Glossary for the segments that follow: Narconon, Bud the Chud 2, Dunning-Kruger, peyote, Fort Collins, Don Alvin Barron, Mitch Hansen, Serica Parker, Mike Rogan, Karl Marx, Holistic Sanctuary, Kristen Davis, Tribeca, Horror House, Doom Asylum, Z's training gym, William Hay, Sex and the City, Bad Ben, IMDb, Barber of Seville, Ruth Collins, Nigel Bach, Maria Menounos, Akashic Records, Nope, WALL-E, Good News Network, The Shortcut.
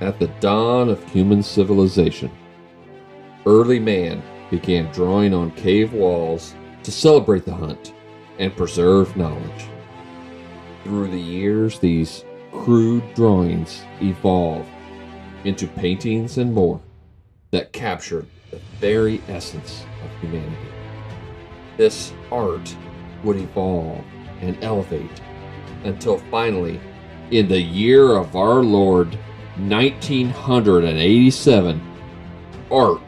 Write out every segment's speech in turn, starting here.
At the dawn of human civilization, early man began drawing on cave walls to celebrate the hunt and preserve knowledge. Through the years, these crude drawings evolved into paintings and more that captured the very essence of humanity. This art would evolve and elevate until finally, in the year of our Lord, 1987, art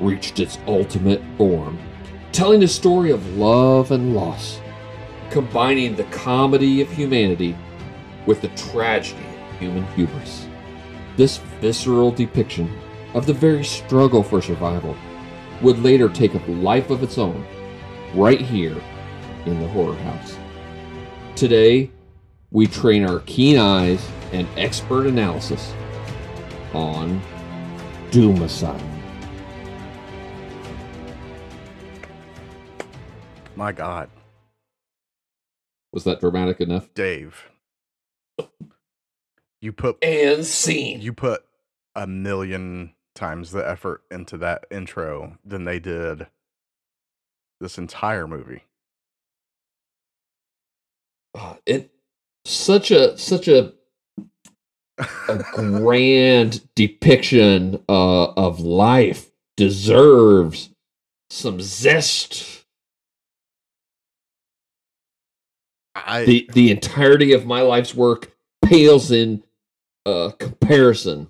reached its ultimate form, telling a story of love and loss, combining the comedy of humanity with the tragedy of human hubris. This visceral depiction of the very struggle for survival would later take a life of its own right here in the Horror House. Today, we train our keen eyes and expert analysis on Doom Asylum. My God. Was that dramatic enough? Dave, you put... And scene. You put 1,000,000 times the effort into that intro than they did this entire movie. Such a grand depiction of life deserves some zest. The entirety of my life's work pales in comparison.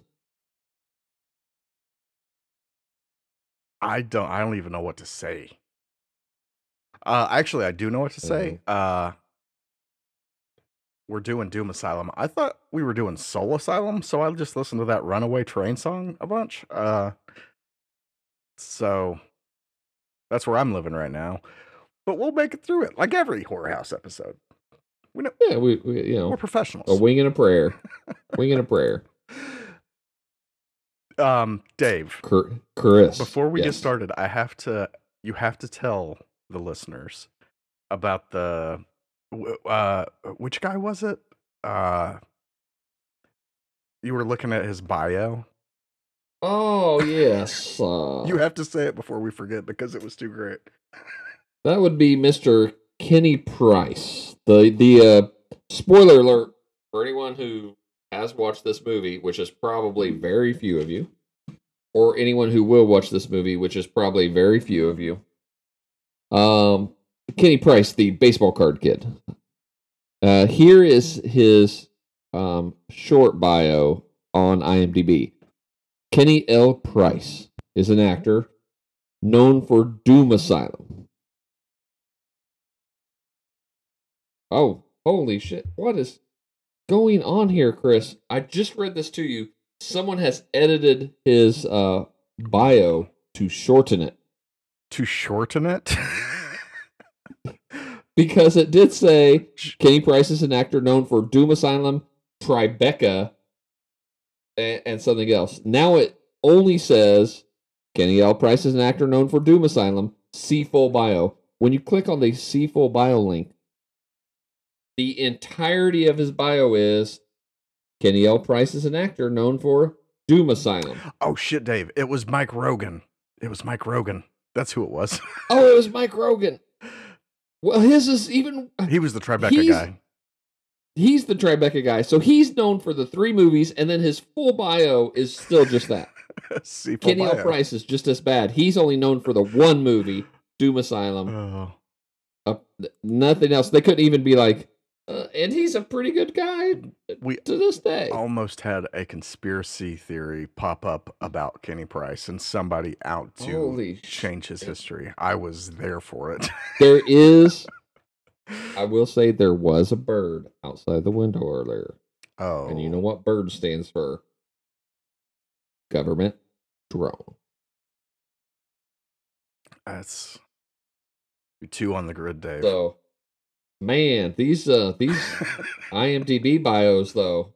I don't even know what to say. Actually, I do know what to say. We're doing Doom Asylum. I thought we were doing Soul Asylum, so I just listened to that Runaway Train song a bunch. So that's where I'm living right now. But we'll make it through it, like every Horror House episode. We know, yeah, we you know, we're professionals. A wing and a prayer, wing and a prayer. Dave, Chris, before we get started, you have to tell the listeners about the. Which guy was it? You were looking at his bio. Oh yes. You have to say it before we forget because it was too great. That would be Mr. Kenny Price. The spoiler alert for anyone who has watched this movie, which is probably very few of you, or anyone who will watch this movie, which is probably very few of you. Kenny Price, the baseball card kid. Here is his short bio on IMDb. Kenny L. Price is an actor known for Doom Asylum. Oh, holy shit. What is going on here, Chris? I just read this to you. Someone has edited his bio to shorten it. To shorten it? Because it did say Kenny Price is an actor known for Doom Asylum, Tribeca, and something else. Now it only says Kenny L. Price is an actor known for Doom Asylum. See full bio. When you click on the see full bio link, the entirety of his bio is Kenny L. Price is an actor known for Doom Asylum. Oh shit, Dave! It was Mike Rogan. It was Mike Rogan. That's who it was. Oh, it was Mike Rogan. Well, his is even... He was the Tribeca guy. He's the Tribeca guy. So he's known for the 3 movies, and then his full bio is still just that. Kenny L. Price is just as bad. He's only known for the 1 movie, Doom Asylum. Oh. Nothing else. They couldn't even be like, and he's a pretty good guy to this day. Almost had a conspiracy theory pop up about Kenny Price and somebody out to change his history. I was there for it. There is, I will say, there was a bird outside the window earlier. Oh. And you know what bird stands for? Government drone. That's, you're too on the grid, Dave. So, man, these IMDb bios though,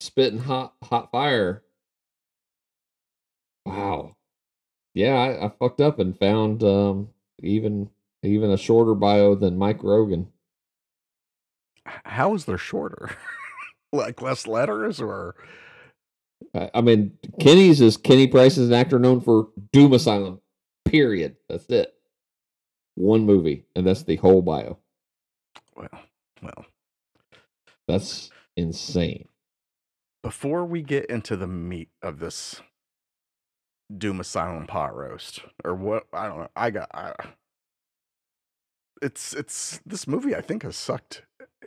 spitting hot fire. Wow, yeah, I fucked up and found even a shorter bio than Mike Rogan. How is there shorter? Like less letters or I mean, Kenny Price is an actor known for Doom Asylum. Period. That's it. One movie, and that's the whole bio. Well, that's insane. Before we get into the meat of this Doom Asylum pot roast, or what, I don't know. It's this movie, I think, has sucked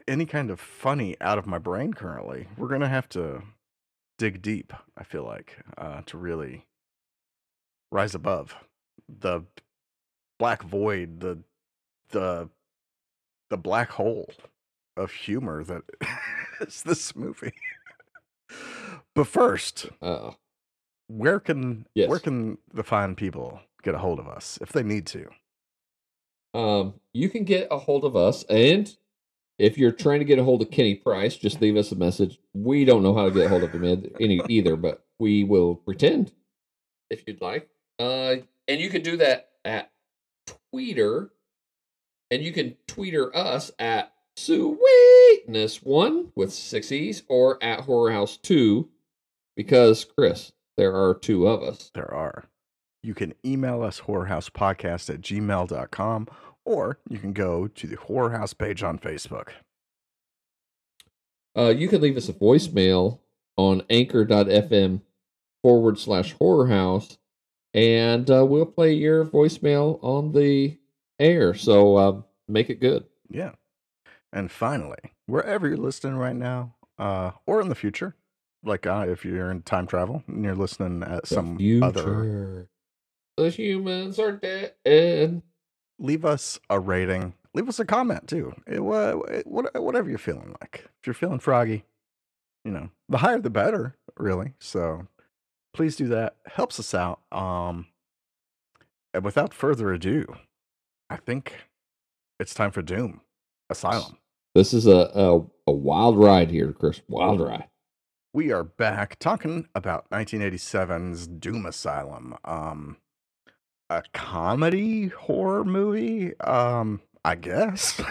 any kind of funny out of my brain currently. We're gonna have to dig deep, I feel like, to really rise above the black void, the black hole of humor that is this movie. But first, where can the fine people get a hold of us if they need to? You can get a hold of us, and if you're trying to get a hold of Kenny Price, just leave us a message. We don't know how to get a hold of him either, but we will pretend if you'd like. And you can do that at Twitter, and you can Twitter us at Sweetness1 with 6 E's, or at Horror House 2, because, Chris, there are two of us. There are. You can email us horrorhousepodcast@gmail.com, or you can go to the Horror House page on Facebook. You can leave us a voicemail on anchor.fm/horrorhouse, and we'll play your voicemail on the air, so make it good. Yeah. And finally, wherever you're listening right now, or in the future, like if you're in time travel and you're listening at some other... The humans are dead. Leave us a rating. Leave us a comment, too. Whatever you're feeling like. If you're feeling froggy, the higher the better, really. So please do that. Helps us out. And without further ado, I think it's time for Doom Asylum. This is a wild ride here, Chris. Wild ride. We are back talking about 1987's Doom Asylum. A comedy horror movie, I guess.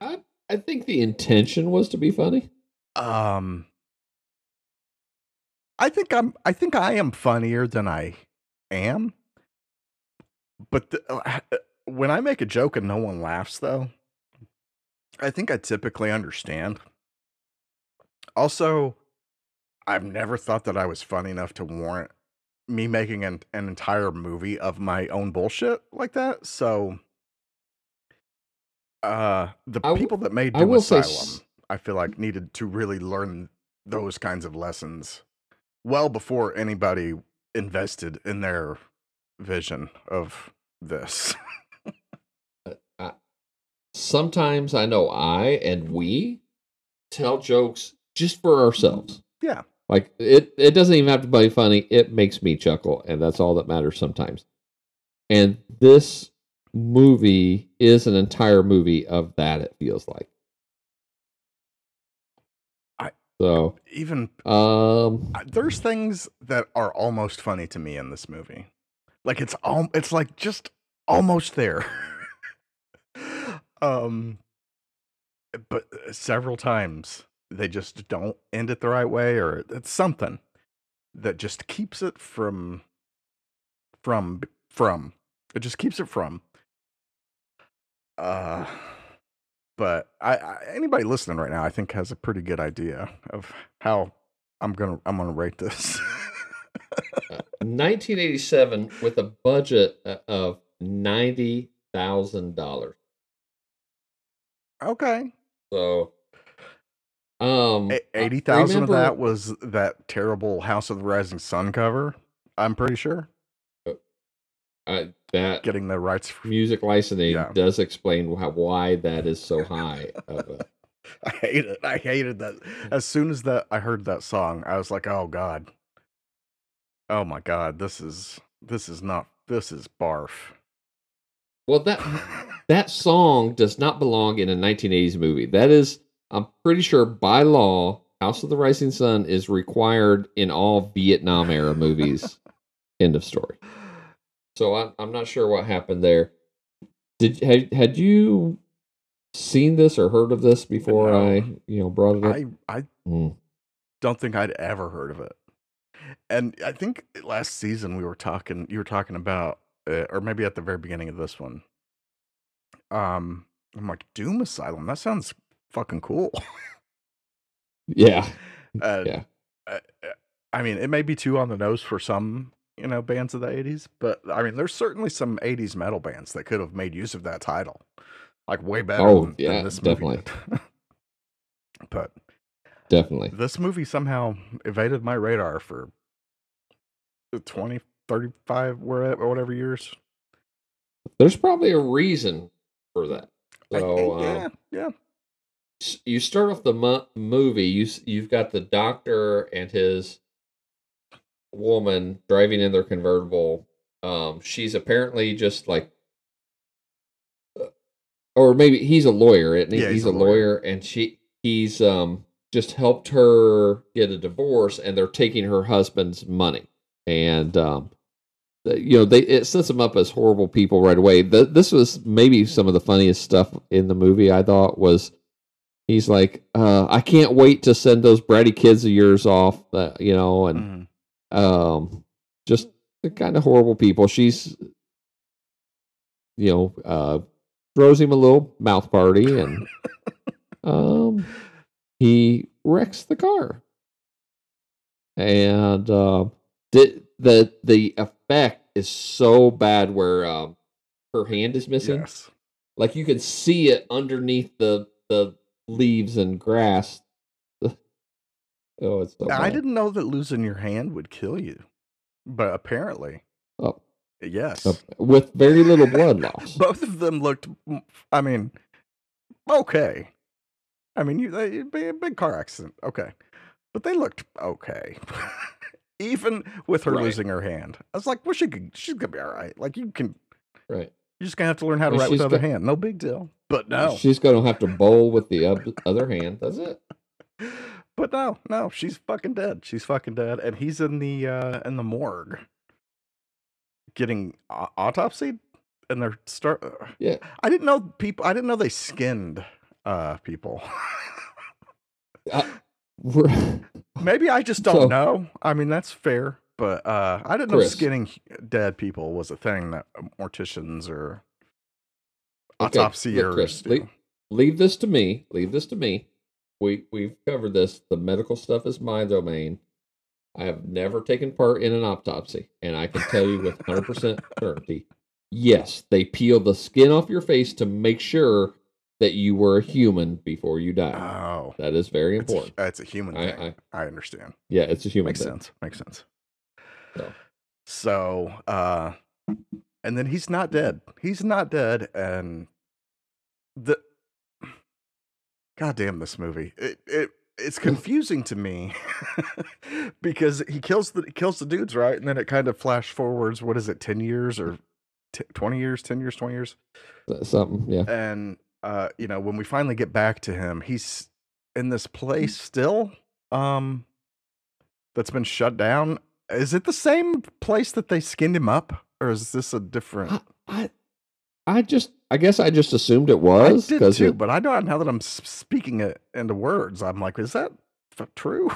I think the intention was to be funny. I think I am funnier than I am. But when I make a joke and no one laughs, though, I think I typically understand. Also, I've never thought that I was funny enough to warrant me making an entire movie of my own bullshit like that. So, people that made Doom Asylum, I feel like, needed to really learn those kinds of lessons well before anybody invested in their vision of this. Sometimes I know we tell jokes just for ourselves. Yeah. Like it doesn't even have to be funny. It makes me chuckle, and that's all that matters sometimes. And this movie is an entire movie of that, it feels like. There's things that are almost funny to me in this movie. Like it's like just almost there. But several times they just don't end it the right way, or it's something that just keeps it from. But anybody listening right now, I think, has a pretty good idea of how I'm gonna rate this. 1987 with a budget of $90,000. Okay. So, 80,000 of that was that terrible House of the Rising Sun cover, I'm pretty sure. That getting the rights for music licensing does explain why that is so high. I hate it. I hated that. As soon as I heard that song, I was like, "Oh God, oh my God, this is barf." Well, that song does not belong in a 1980s movie. That is, I'm pretty sure by law, House of the Rising Sun is required in all Vietnam era movies. End of story. So I'm not sure what happened there. Had you seen this or heard of this before I brought it up? I don't think I'd ever heard of it. And I think last season we were talking, you were talking about, or maybe at the very beginning of this one. I'm like, Doom Asylum, that sounds fucking cool. Yeah. I mean, it may be too on the nose for some, you know, bands of the 80s, but I mean, there's certainly some 80s metal bands that could have made use of that title. Like way better than this movie. Definitely. But definitely. This movie somehow evaded my radar for 20, 35, or whatever years. There's probably a reason for that. So, yeah. You start off the movie, you've got the doctor and his woman driving in their convertible. She's apparently just like, or maybe he's a lawyer, and he's a lawyer, and he's just helped her get a divorce, and they're taking her husband's money, and you know, it sets them up as horrible people right away. This was maybe some of the funniest stuff in the movie. I thought was. He's like, I can't wait to send those bratty kids of yours off, you know, and just the kind of horrible people. She's, you know, throws him a little mouth party, and he wrecks the car. And the effect is so bad where her hand is missing. Yes. Like you can see it underneath the leaves and grass. Oh, it's so I didn't know that losing your hand would kill you, but apparently, with very little blood loss. Both of them looked, I mean, okay. I mean, it'd be a big car accident, okay, but they looked okay, even with her losing her hand. I was like, well, she's gonna be all right. Like, you can, right? You're just gonna have to learn how to write with the other hand. No big deal. But no, she's gonna have to bowl with the other hand. That's it. But no, she's fucking dead. She's fucking dead, and he's in the morgue getting autopsied, and they're Yeah, I didn't know people. I didn't know they skinned people. Maybe I just don't know. I mean, that's fair, but I didn't know skinning dead people was a thing that morticians or. Autopsy or leave this to me. Leave this to me. We've covered this. The medical stuff is my domain. I have never taken part in an autopsy, and I can tell you with 100% certainty, yes, they peel the skin off your face to make sure that you were a human before you died. Oh, that is very important. It's a human thing. I understand. Yeah, it's a human thing. Makes sense. So and then he's not dead. He's not dead, and the goddamn this movie. It's confusing to me because he kills the dudes, right? And then it kind of flash forwards. What is it? 10 years or 20 years? 10 years? 20 years? Something. Yeah. And you know, when we finally get back to him, he's in this place still, that's been shut down. Is it the same place that they skinned him up? Or is this a different? I guess I just assumed it was. I did too, but I don't. Now that I'm speaking it into words, I'm like, is that true?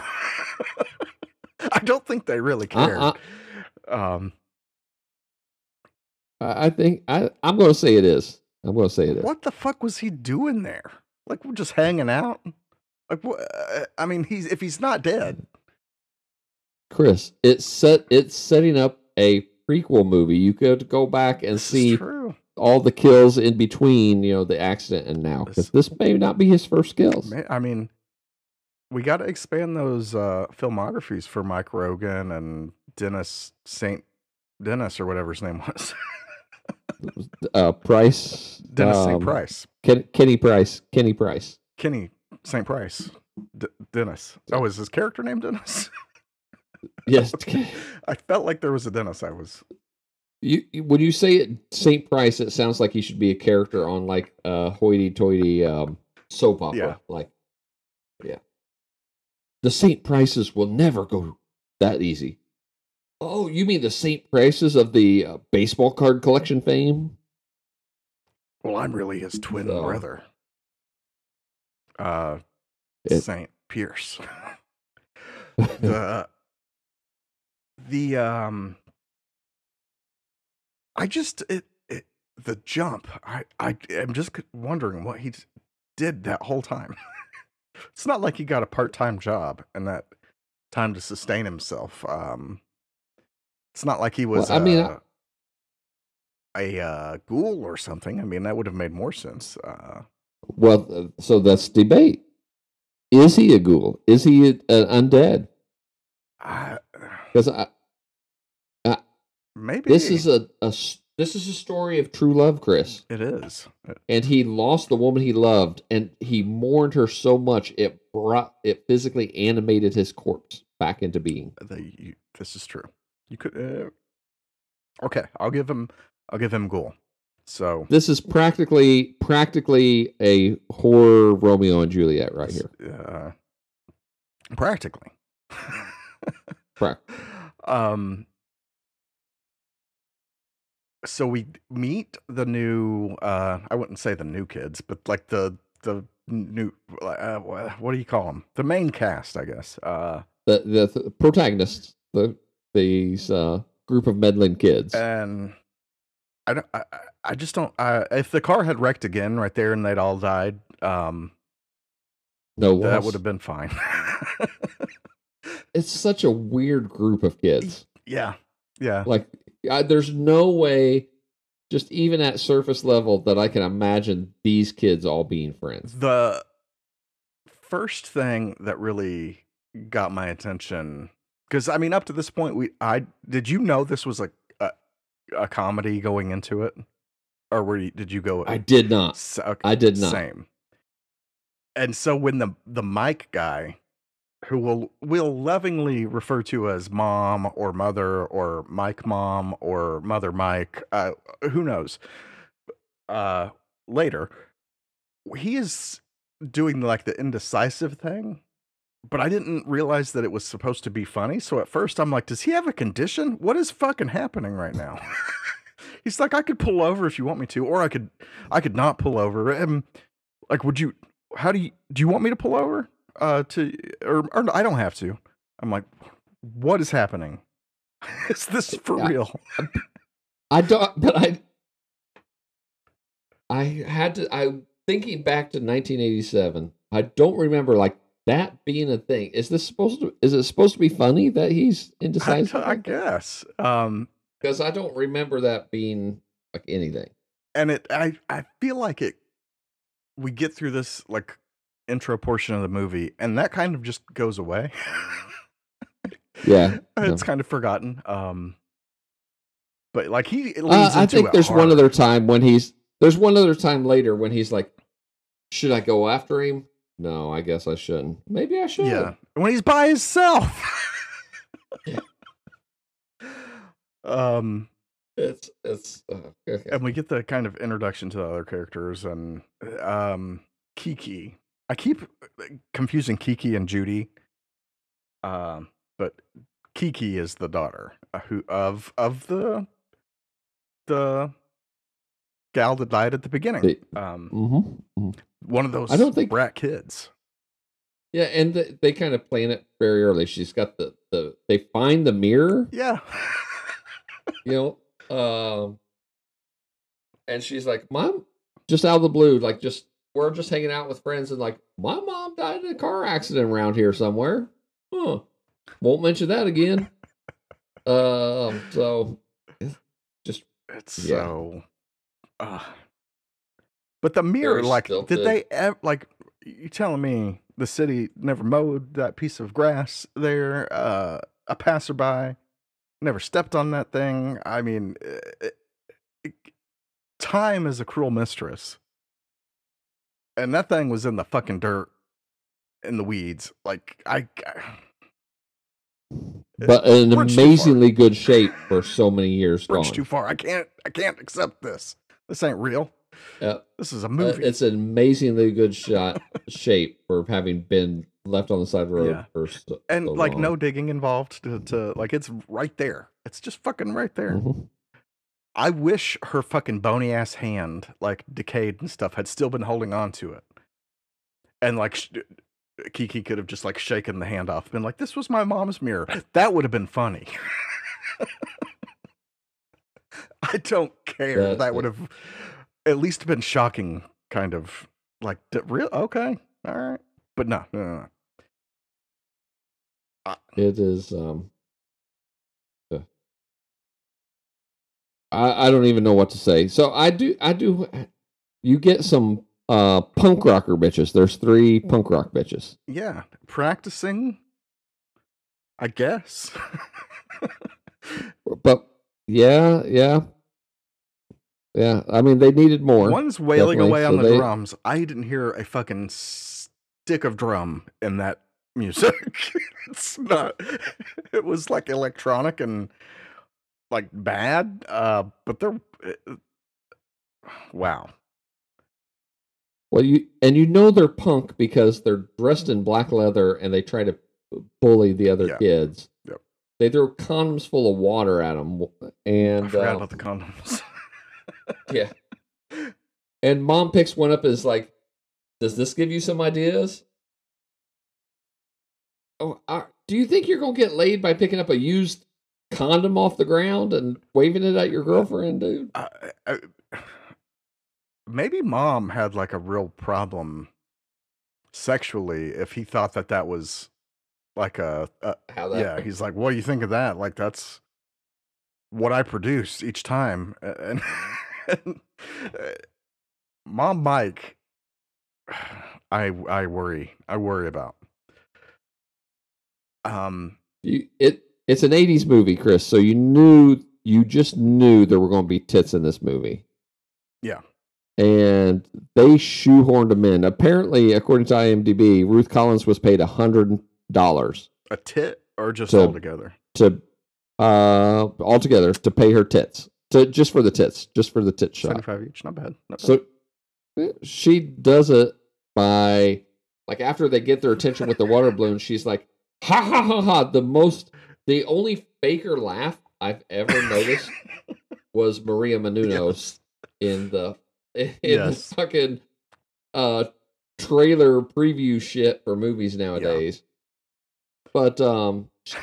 I don't think they really cared. I think I'm going to say it is. I'm going to say it is. What the fuck was he doing there? Like, we're just hanging out. Like, I mean, if he's not dead, Chris, it's setting up a prequel movie. You could go back and see all the kills in between, you know, the accident and now, because this may not be his first kills. I mean, we got to expand those filmographies for Mike Rogan and Dennis St. Dennis or whatever his name was. Price. Dennis St. Price. Kenny Price. Kenny Price. Kenny St. Price. Dennis. Oh, is his character named Dennis? Yes. Okay. I felt like there was a Dennis. I was. You when you say it, St. Price, it sounds like he should be a character on like hoity-toity soap opera. Yeah. Like, yeah. The St. Prices will never go that easy. Oh, you mean the St. Prices of the baseball card collection fame? Well, I'm really his twin brother. St. Pierce. The jump. I'm just wondering what he did that whole time. It's not like he got a part-time job and that time to sustain himself. It's not like he was a ghoul or something. I mean, that would have made more sense. So that's debate. Is he a ghoul? Is he an undead? Because maybe this is a story of true love, Chris. It is, and he lost the woman he loved, and he mourned her so much it physically animated his corpse back into being. This is true. You could okay. I'll give him ghoul. So this is practically a horror Romeo and Juliet right here. Practically. So we meet the new, I wouldn't say the new kids, but like the new, what do you call them? The main cast, I guess. The protagonists, these group of meddling kids. And I just don't, if the car had wrecked again right there and they'd all died, that would have been fine. It's such a weird group of kids. Yeah. Yeah. Like, there's no way, just even at surface level, that I can imagine these kids all being friends. The first thing that really got my attention, because I mean, up to this point, did you know this was like a comedy going into it, or did you go? I did not. Okay, I did not. Same. And so when the Mike guy, who we'll lovingly refer to as Mom or Mother or Mike Mom or Mother Mike, who knows, later, he is doing like the indecisive thing, but I didn't realize that it was supposed to be funny. So at first I'm like, does he have a condition? What is fucking happening right now? He's like, I could pull over if you want me to, or I could not pull over. And like, do you want me to pull over? Or I don't have to. I'm like, what is happening? Is this for real? I'm thinking back to 1987. I don't remember like that being a thing. Is it supposed to be funny that he's indecisive? I guess. Because I don't remember that being like anything. And I feel like we get through this, like, intro portion of the movie, and that kind of just goes away. Yeah. It's kind of forgotten. But like he leads into I think there's hard. There's one other time later when he's like, should I go after him? No, I guess I shouldn't. Maybe I should. Yeah. When he's by himself. And we get the kind of introduction to the other characters and Kiki. I keep confusing Kiki and Judy, but Kiki is the daughter of the gal that died at the beginning. One of those brat kids. Yeah, and they kind of plan it very early. She's got they find the mirror. Yeah, and she's like, Mom, just out of the blue, like just. We're just hanging out with friends and like, my mom died in a car accident around here somewhere. Huh. Won't mention that again. But the mirror, like, did they ever, like, you telling me the city never mowed that piece of grass there? A passerby never stepped on that thing. I mean, time is a cruel mistress. And that thing was in the fucking dirt, in the weeds. Like but in amazingly good shape for so many years. It's too far. I can't accept this. This ain't real. This is a movie. It's an amazingly good shape for having been left on the side of the road. Yeah. So like long. No digging involved. To like it's right there. It's just fucking right there. Mm-hmm. I wish her fucking bony ass hand, like decayed and stuff, had still been holding on to it. And like Kiki could have just like shaken the hand off, been like, this was my mom's mirror. That would have been funny. I don't care. Yeah, that would have at least been shocking, kind of like, real. Okay. All right. But no. It is. I don't even know what to say. So I do. You get some punk rocker bitches. There's 3 punk rock bitches. Yeah, practicing, I guess. But yeah. I mean, they needed more. One's wailing away on the drums. I didn't hear a fucking stick of drum in that music. It's not. It was like electronic and like bad. But they're wow. Well, you know they're punk because they're dressed in black leather and they try to bully the other kids. Yep. They threw condoms full of water at them, and I forgot about the condoms. Yeah, and Mom picks one up and is like, "Does this give you some ideas? Oh, do you think you're gonna get laid by picking up a used condom off the ground and waving it at your girlfriend, dude?" Maybe Mom had like a real problem sexually if he thought that was like a how that happened. He's like, what do you think of that? Like, that's what I produce each time. And Mom Mike, I worry about. It's an 80s movie, Chris, so you just knew there were going to be tits in this movie. Yeah. And they shoehorned them in. Apparently, according to IMDb, Ruth Collins was paid $100. A tit, or just altogether? Altogether to pay her tits. Just for the tit shot. 75 each, not bad. So she does it by, like, after they get their attention with the water balloon, she's like, ha ha ha ha. The only faker laugh I've ever noticed was Maria Menounos in the. The fucking trailer preview shit for movies nowadays. Yeah. But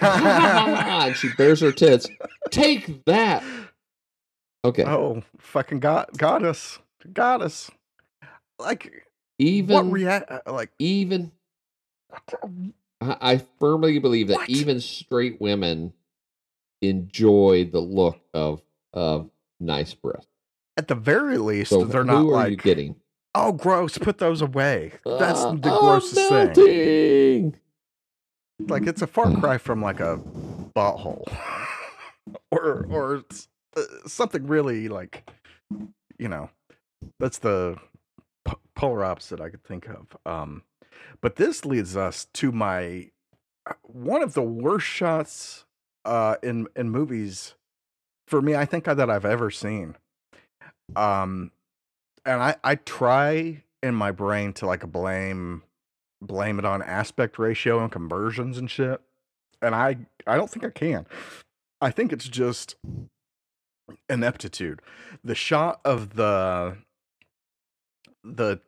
and she bares her tits. Take that. Okay. Oh, fucking got us. Like, even I firmly believe that even straight women enjoy the look of nice breasts. At the very least, so they're not like, getting? Oh, gross, put those away. That's the grossest thing. Like, it's a far cry from like a butthole or something really like, you know, that's the polar opposite I could think of. But this leads us to my, one of the worst shots in movies for me, I think that I've ever seen. And I try in my brain to like blame it on aspect ratio and conversions and shit. And I don't think I can. I think it's just ineptitude. The shot of the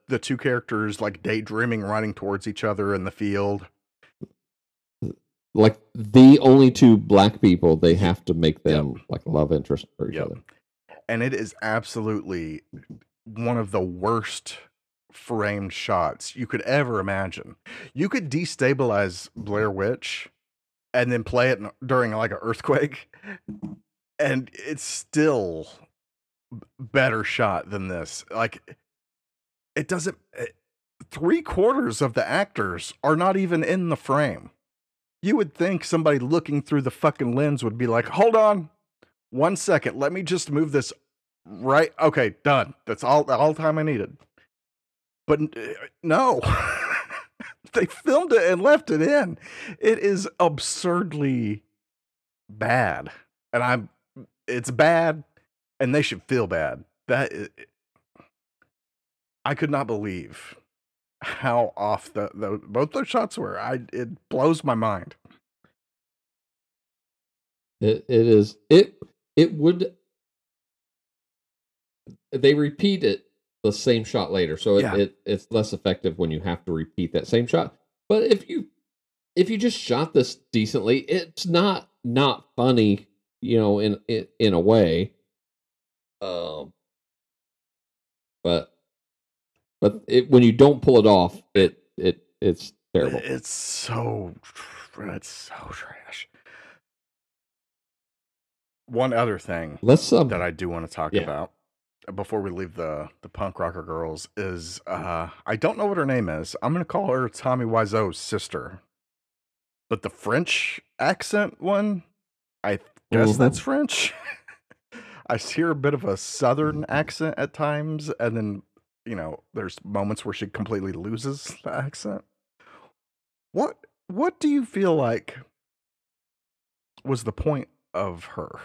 2 characters like daydreaming, running towards each other in the field. Like the only 2 black people, they have to make them like love interest for each other. And it is absolutely one of the worst framed shots you could ever imagine. You could destabilize Blair Witch and then play it during like an earthquake, and it's still better shot than this. Like, it doesn't. 3/4 of the actors are not even in the frame. You would think somebody looking through the fucking lens would be like, hold on. 1 second, let me just move this right. Okay, done. That's all the time I needed. But no, they filmed it and left it in. It is absurdly bad, and it's bad, and they should feel bad. I could not believe how off both those shots were. It blows my mind. They repeat the same shot later. So it's less effective when you have to repeat that same shot. But if you just shot this decently, it's not funny, you know, in a way. But it, when you don't pull it off, it's terrible. It's so trash. One other thing that I do want to talk about before we leave the punk rocker girls is I don't know what her name is. I'm going to call her Tommy Wiseau's sister. But the French accent one, I guess that's French. I hear a bit of a Southern accent at times. And then, you know, there's moments where she completely loses the accent. What do you feel like was the point of her?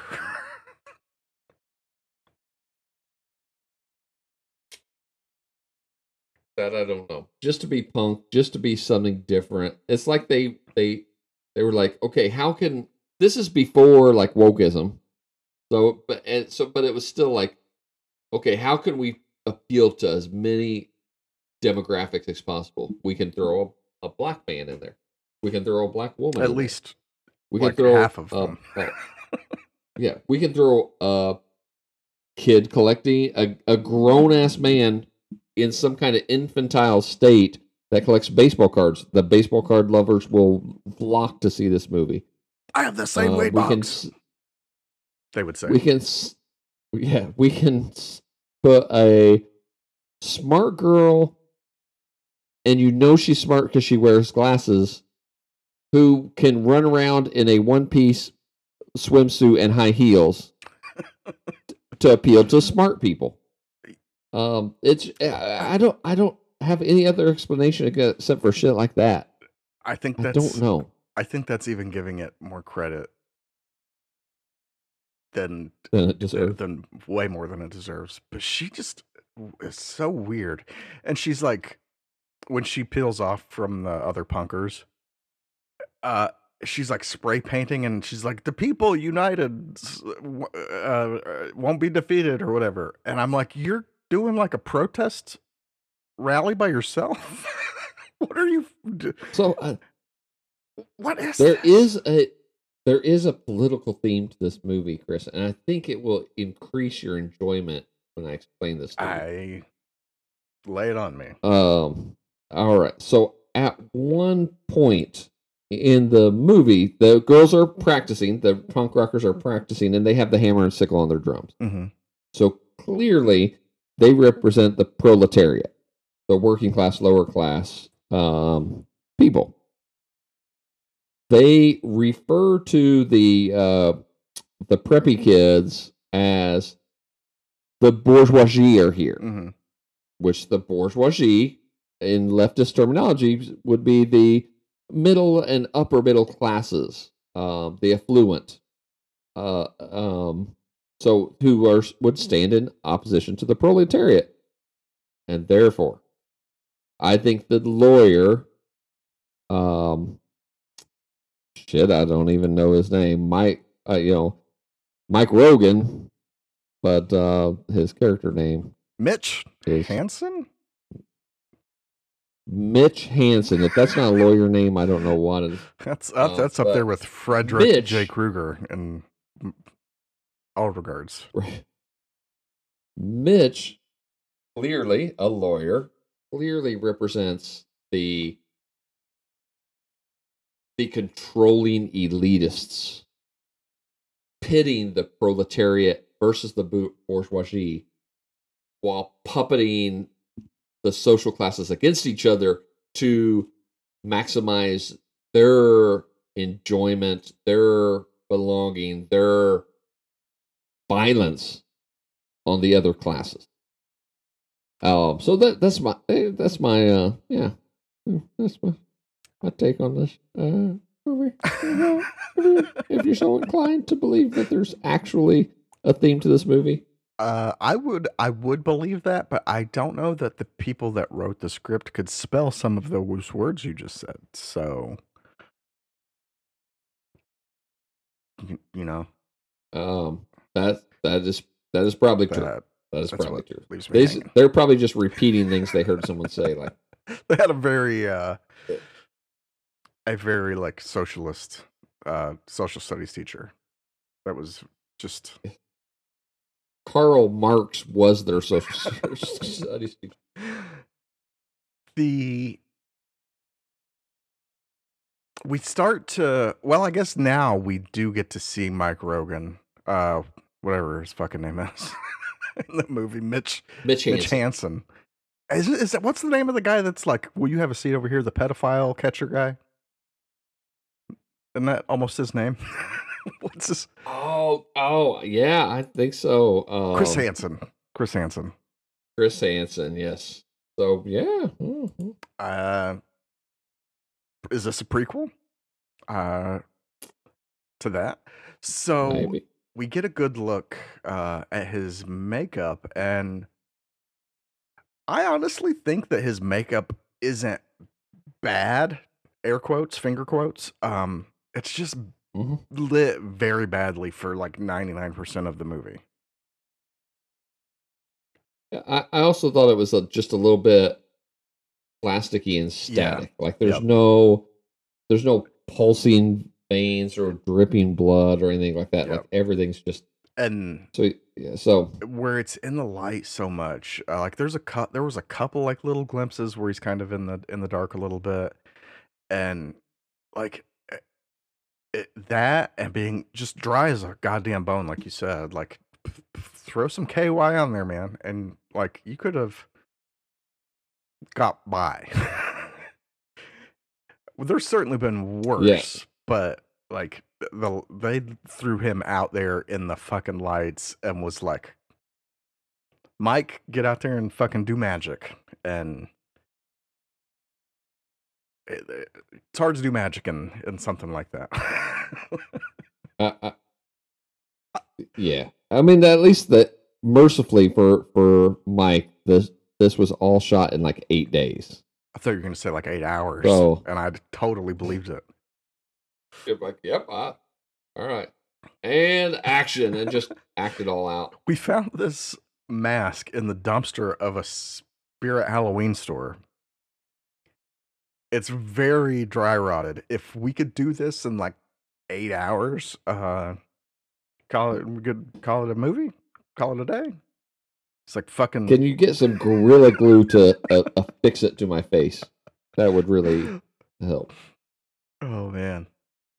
That I don't know. Just to be punk, just to be something different. It's like they were like, okay, how can this is before like wokeism. But it was still like, okay, how can we appeal to as many demographics as possible? We can throw a black man in there. We can throw a black woman. At least we can throw half of them. Yeah, we can throw a kid collecting a grown ass man in some kind of infantile state that collects baseball cards. The baseball card lovers will flock to see this movie. I have the same weight box. They would say we can put a smart girl, and you know she's smart because she wears glasses, who can run around in a one-piece swimsuit and high heels to appeal to smart people. I don't have any other explanation except for shit like that. I think that's even giving it more credit than way more than it deserves. But she just is so weird, and she's like, when she peels off from the other punkers, she's like spray painting, and she's like, the people united won't be defeated or whatever. And I'm like, you're doing like a protest rally by yourself? What are you doing? So what is there this? There is a political theme to this movie, Chris, and I think it will increase your enjoyment when I explain this to you. Lay it on me. All right. So at one point in the movie, the girls are practicing, the punk rockers are practicing, and they have the hammer and sickle on their drums. Mm-hmm. So clearly, they represent the proletariat, the working class, lower class people. They refer to the preppy kids as the bourgeoisie are here, mm-hmm. which the bourgeoisie, in leftist terminology, would be the middle and upper middle classes, the affluent, so who would stand in opposition to the proletariat. And therefore, I think the lawyer, I don't even know his name, Mike Rogan, but his character name, Mitch Hansen. Mitch Hansen. If that's not a lawyer name, I don't know what it is. That's up there with Frederick Mitch, J. Krueger in all regards. Right. Mitch, clearly a lawyer, clearly represents the controlling elitists, pitting the proletariat versus the bourgeoisie, while puppeting the social classes against each other to maximize their enjoyment, their belonging, their violence on the other classes. So that's my take on this movie. If you're so inclined to believe that there's actually a theme to this movie. I would believe that, but I don't know that the people that wrote the script could spell some of those words you just said. So, you know, that is probably true. That is probably true. They're probably just repeating things they heard someone say. Like, they had a very a very like socialist social studies teacher. That was just Karl Marx was their social studies teacher. We start to, well, I guess now we do get to see Mike Rogan, whatever his fucking name is, in the movie, Mitch Hansen. Is that, what's the name of the guy that's like, will you have a seat over here, the pedophile catcher guy? Isn't that almost his name? What's his? Oh, yeah, I think so. Chris Hansen, yes. So, yeah. Mm-hmm. Is this a prequel to that? So maybe. We get a good look at his makeup, and I honestly think that his makeup isn't bad, air quotes, finger quotes. It's just lit very badly for like 99% of the movie. I also thought it was just a little bit plasticky and static. Yeah. Like there's no pulsing veins or dripping blood or anything like that. Yep. Like everything's just, and so yeah, so where it's in the light so much, like there was a couple like little glimpses where he's kind of in the dark a little bit, and like that and being just dry as a goddamn bone, like you said, like throw some KY on there, man, and like you could have got by. Well, there's certainly been worse, yes. But like they threw him out there in the fucking lights and was like, Mike, get out there and fucking do magic. And it's hard to do magic in something like that. Yeah. I mean, at least that mercifully for Mike, this was all shot in like 8 days. I thought you were going to say like 8 hours. So, and I totally believed it. Like, yep. All right. And action. And just act it all out. We found this mask in the dumpster of a Spirit Halloween store. It's very dry rotted. If we could do this in like 8 hours, we could call it a movie, call it a day. It's like fucking. Can you get some Gorilla Glue to affix it to my face? That would really help. Oh man,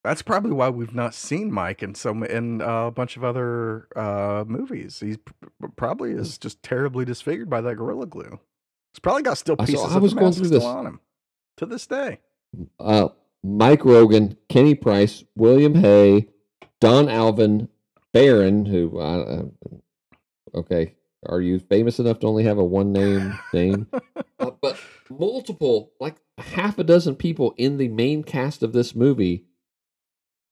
that's probably why we've not seen Mike in a bunch of other movies. He probably is just terribly disfigured by that Gorilla Glue. He's probably got still pieces of the mask still on him to this day. Mike Rogan, Kenny Price, William Hay, Don Alvin, Barron, who okay. Are you famous enough to only have a one-name name? But multiple, like half a dozen people in the main cast of this movie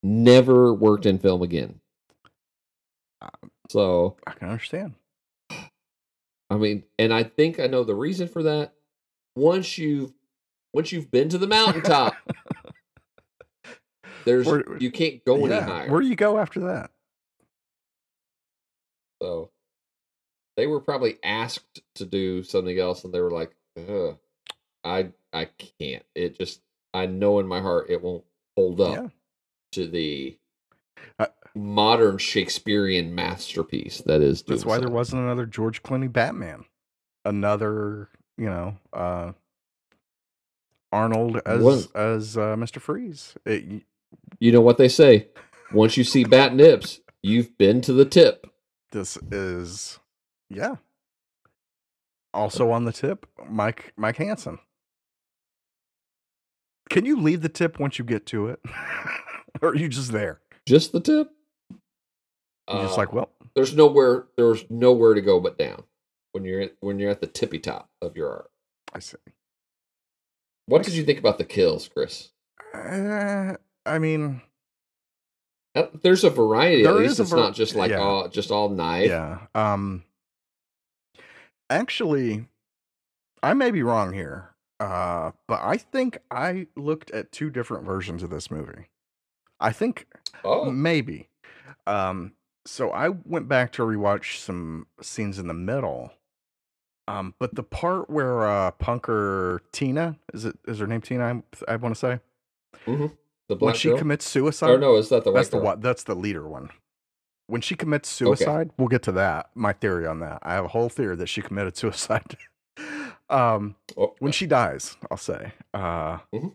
never worked in film again. So I can understand. I mean, and I think I know the reason for that. Once you've been to the mountaintop, you can't go any higher. Where do you go after that? So. They were probably asked to do something else, and they were like, ugh, I can't. It just, I know in my heart it won't hold up to the modern Shakespearean masterpiece that is Doom Asylum. That's why there wasn't another George Clooney Batman. Another, Arnold as Mr. Freeze. You know what they say? Once you see bat nips, you've been to the tip. This is... Yeah. Also on the tip, Mike Hansen. Can you leave the tip once you get to it? Or are you just there? Just the tip? You're just like, well, there's nowhere to go but down when you're at the tippy top of your art. I see. What did you think about the kills, Chris? I mean, there's a variety. At least it's not just like all knife. Yeah. Actually, I may be wrong here, but I think I looked at two different versions of this movie. I think maybe. So I went back to rewatch some scenes in the middle. But the part where punker Tina, is her name Tina? I want to say. Mm-hmm. The black girl? When she commits suicide. Or no, is that the white girl? That's the leader one. When she commits suicide, okay. We'll get to that. My theory on that. I have a whole theory that she committed suicide. When she dies, I'll say. Mm-hmm.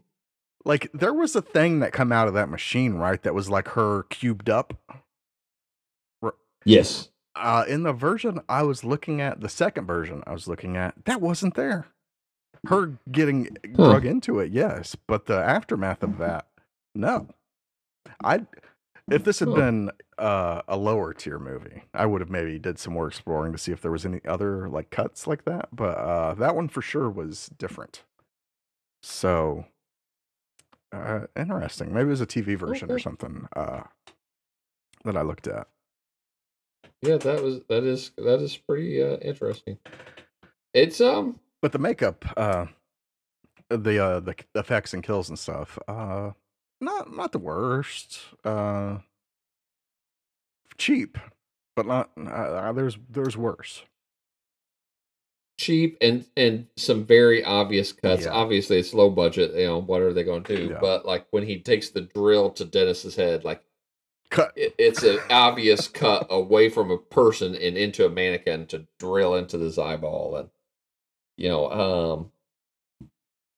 Like, there was a thing that come out of that machine, right? That was like her cubed up. Yes. In the version I was looking at, the second version I was looking at, that wasn't there. Her getting drug into it, yes. But the aftermath of that, no. If this had been a lower tier movie, I would have maybe did some more exploring to see if there was any other like cuts like that. But that one for sure was different. So... interesting. Maybe it was a TV version or something that I looked at. Yeah, that is pretty interesting. It's but the makeup, the effects and kills and stuff, not the worst. Cheap, but not there's worse. Cheap and some very obvious cuts. Yeah. Obviously, it's low budget. You know, what are they going to do? Yeah. But like when he takes the drill to Dennis's head, like cut. It's an obvious cut away from a person and into a mannequin to drill into this eyeball. And you know,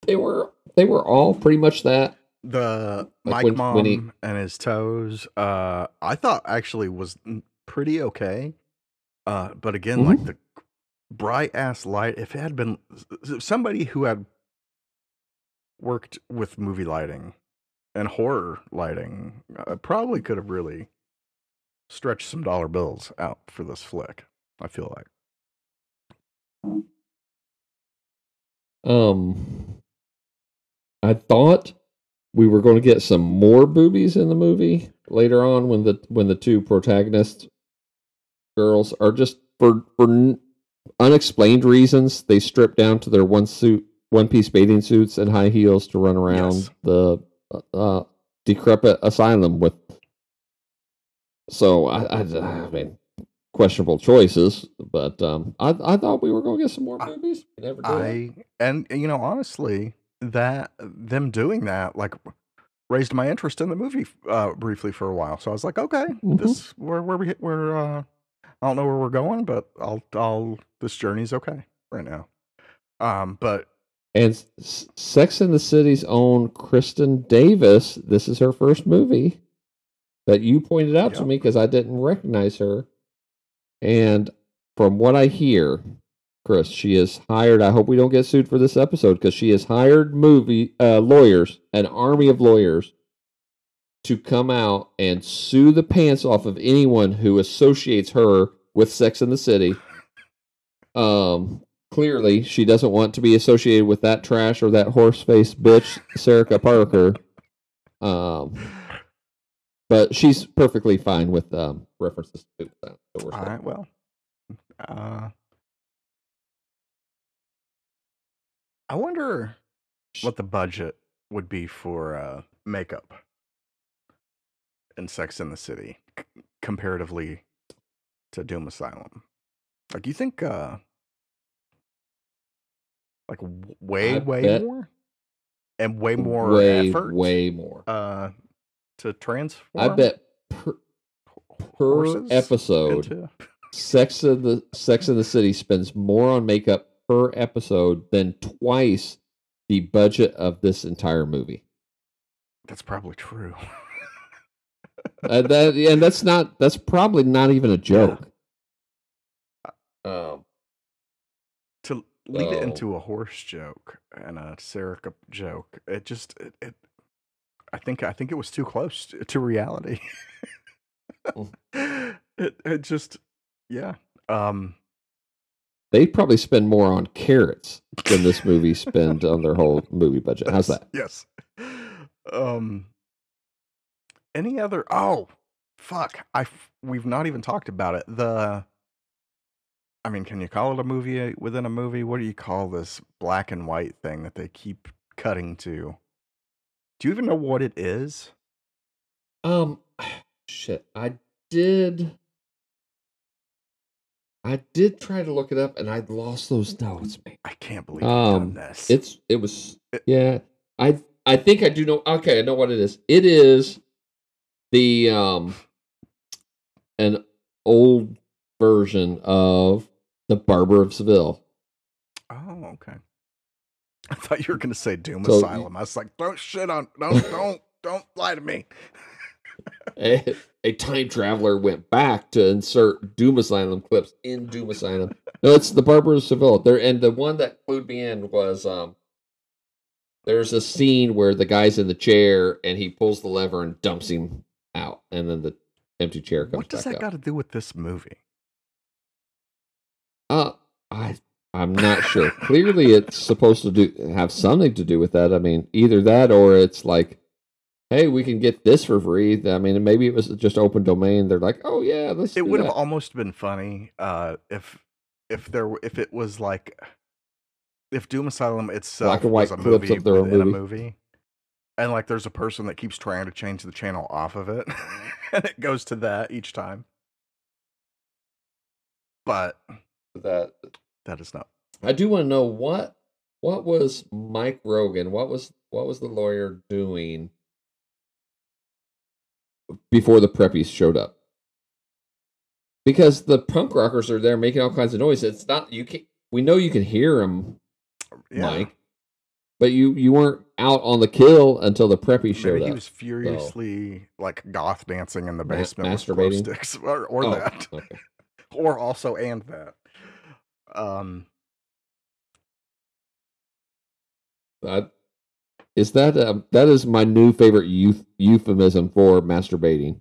they were all pretty much that. The like Mike Mom and his toes. I thought actually was pretty okay. But again, mm-hmm. like the bright ass light. If it had been somebody who had worked with movie lighting and horror lighting, probably could have really stretched some dollar bills out for this flick. I feel like. I thought we were going to get some more boobies in the movie later on when the two protagonist girls are just for unexplained reasons, they strip down to their one-piece bathing suits and high heels to run around the decrepit asylum with. So I mean, questionable choices, but I thought we were going to get some more movies. We never did. And you know, honestly, that them doing that like raised my interest in the movie briefly for a while. So I was like, okay, mm-hmm. this we're I don't know where we're going, but this journey's okay right now. But Sex and the City's own Kristen Davis, this is her first movie that you pointed out to me because I didn't recognize her. And from what I hear, Chris, she is hired. I hope we don't get sued for this episode because she has hired lawyers, an army of lawyers, to come out and sue the pants off of anyone who associates her with Sex and the City. Clearly, she doesn't want to be associated with that trash or that horse-faced bitch, Serica Parker. But she's perfectly fine with references to that. All right, well. I wonder what the budget would be for makeup. And Sex in the City comparatively to Doom Asylum. Like, do you think like way more and way more effort? Way more to transform. I bet per episode into... Sex in the City spends more on makeup per episode than twice the budget of this entire movie. That's probably true. That's probably not even a joke. Yeah. To lead it into a horse joke and a Serica joke, it I think it was too close to reality. It just they probably spend more on carrots than this movie spend on their whole movie budget. How's that? Yes. Any other? Oh, fuck! We've not even talked about it. I mean, can you call it a movie within a movie? What do you call this black and white thing that they keep cutting to? Do you even know what it is? Shit. I did try to look it up, and I lost those notes. Man. I can't believe I've done this. It was. Yeah. I. I think I do know. Okay, I know what it is. It is the an old version of The Barber of Seville. Oh, okay. I thought you were going to say Doom Asylum. I was like, don't shit on, don't lie to me. A time traveler went back to insert Doom Asylum clips in Doom Asylum. No, it's The Barber of Seville. There, and the one that clued me in was there's a scene where the guy's in the chair and he pulls the lever and dumps him out, and then the empty chair comes back up. What does that got to do with this movie? I'm not sure. Clearly, it's supposed to have something to do with that. I mean, either that or it's like, hey, we can get this for free. I mean, maybe it was just open domain. They're like, oh yeah, let's do that. It would have almost been funny if it was like if Doom Asylum itself was a movie in a movie, and like there's a person that keeps trying to change the channel off of it, and it goes to that each time. But that is not. I do want to know what was Mike Rogan? What was the lawyer doing before the preppies showed up? Because the punk rockers are there making all kinds of noise. It's not, you can't, we know you can hear them, yeah, Mike, but you weren't out on the kill until the preppies showed up. He was furiously like goth dancing in the basement, masturbating with glow sticks, or oh, that, okay. Or also and that. That is my new favorite euphemism for masturbating.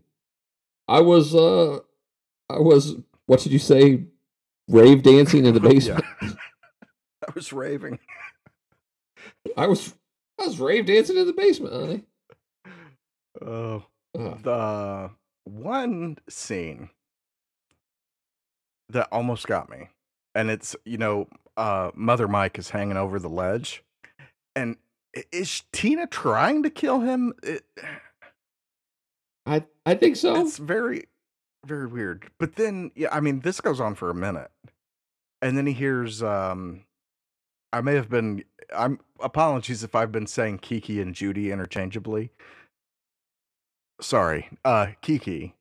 I was. What did you say? Rave dancing in the basement. Yeah. I was raving. I was rave dancing in the basement, honey. Oh, the one scene that almost got me, and it's Mother Mike is hanging over the ledge, and is Tina trying to kill him? I think so. It's very, very weird. But then, yeah, I mean, this goes on for a minute, and then he hears. I'm apologies if I've been saying Kiki and Judy interchangeably. Sorry, Kiki.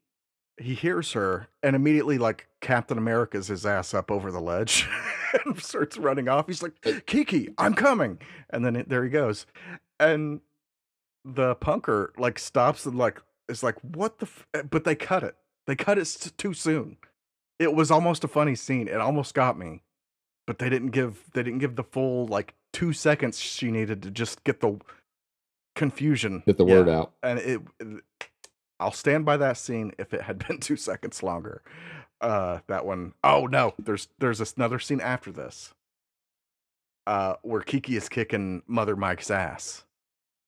He hears her, and immediately, like Captain America's his ass up over the ledge. And starts running off. He's like, Kiki, I'm coming. And then there he goes. And the punker like stops and like, is like, what the, but they cut it. They cut it too soon. It was almost a funny scene. It almost got me, but they didn't give the full, like 2 seconds she needed to just get the confusion, get the word out. And I'll stand by that scene if it had been 2 seconds longer. That one. Oh no, there's another scene after this where Kiki is kicking Mother Mike's ass,